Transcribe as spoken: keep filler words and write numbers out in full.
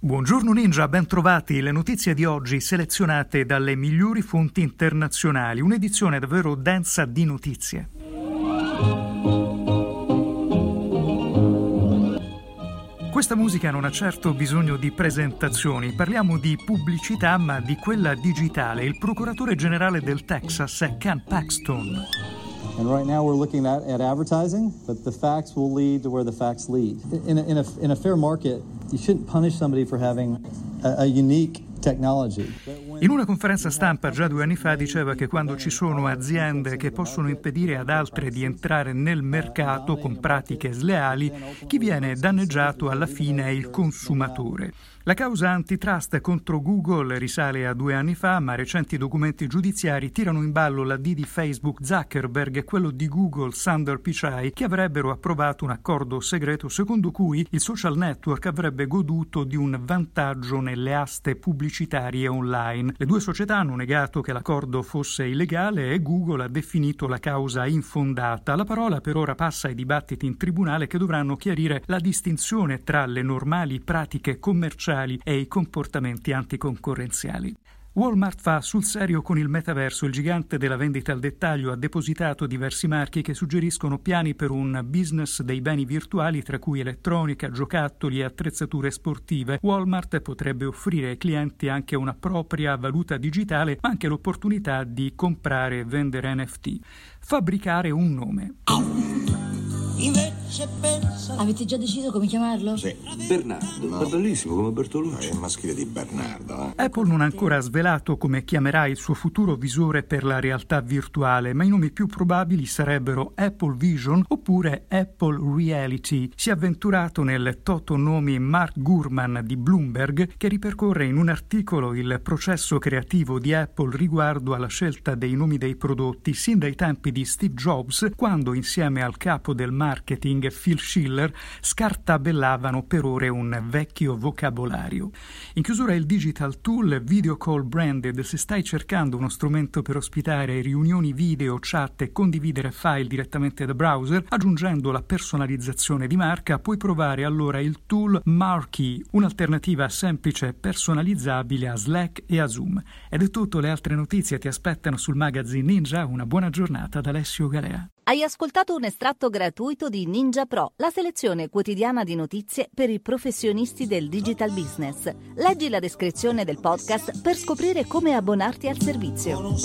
Buongiorno Ninja, ben trovati. Le notizie di oggi selezionate dalle migliori fonti internazionali. Un'edizione davvero densa di notizie. Questa musica non ha certo bisogno di presentazioni, parliamo di pubblicità ma di quella digitale. Il procuratore generale del Texas è Ken Paxton. And right now we're looking at, at advertising, but the facts will lead to where the facts lead. In a, in a, in a fair market, you shouldn't punish somebody for having a, a unique technology. In una conferenza stampa già due anni fa diceva che quando ci sono aziende che possono impedire ad altre di entrare nel mercato con pratiche sleali, chi viene danneggiato alla fine è il consumatore. La causa antitrust contro Google risale a due anni fa, ma recenti documenti giudiziari tirano in ballo l'A D di Facebook Zuckerberg e quello di Google Sundar Pichai, che avrebbero approvato un accordo segreto secondo cui il social network avrebbe goduto di un vantaggio nelle aste pubblicitarie online. Le due società hanno negato che l'accordo fosse illegale e Google ha definito la causa infondata. La parola per ora passa ai dibattiti in tribunale che dovranno chiarire la distinzione tra le normali pratiche commerciali e i comportamenti anticoncorrenziali. Walmart fa sul serio con il metaverso. Il gigante della vendita al dettaglio ha depositato diversi marchi che suggeriscono piani per un business dei beni virtuali, tra cui elettronica, giocattoli e attrezzature sportive. Walmart potrebbe offrire ai clienti anche una propria valuta digitale, ma anche l'opportunità di comprare e vendere N F T. Fabbricare un nome. Invece pensa... Avete già deciso come chiamarlo? Sì. Bernardo. No. È bellissimo come Bertolucci. È il maschile di Bernardo. Eh? Apple non ha ancora svelato come chiamerà il suo futuro visore per la realtà virtuale, ma i nomi più probabili sarebbero Apple Vision oppure Apple Reality. Si è avventurato nel totonomi Mark Gurman di Bloomberg, che ripercorre in un articolo il processo creativo di Apple riguardo alla scelta dei nomi dei prodotti sin dai tempi di Steve Jobs, quando insieme al capo del marketing Phil Schiller scartabellavano per ore un vecchio vocabolario. In chiusura il digital tool Video Call Branded. Se stai cercando uno strumento per ospitare riunioni video, chat e condividere file direttamente da browser, aggiungendo la personalizzazione di marca, puoi provare allora il tool Marquee, un'alternativa semplice e personalizzabile a Slack e a Zoom. Ed è tutto, le altre notizie ti aspettano sul Magazine Ninja. Una buona giornata da Alessio Galea. Hai ascoltato un estratto gratuito di Ninja Pro, la selezione quotidiana di notizie per i professionisti del digital business. Leggi la descrizione del podcast per scoprire come abbonarti al servizio.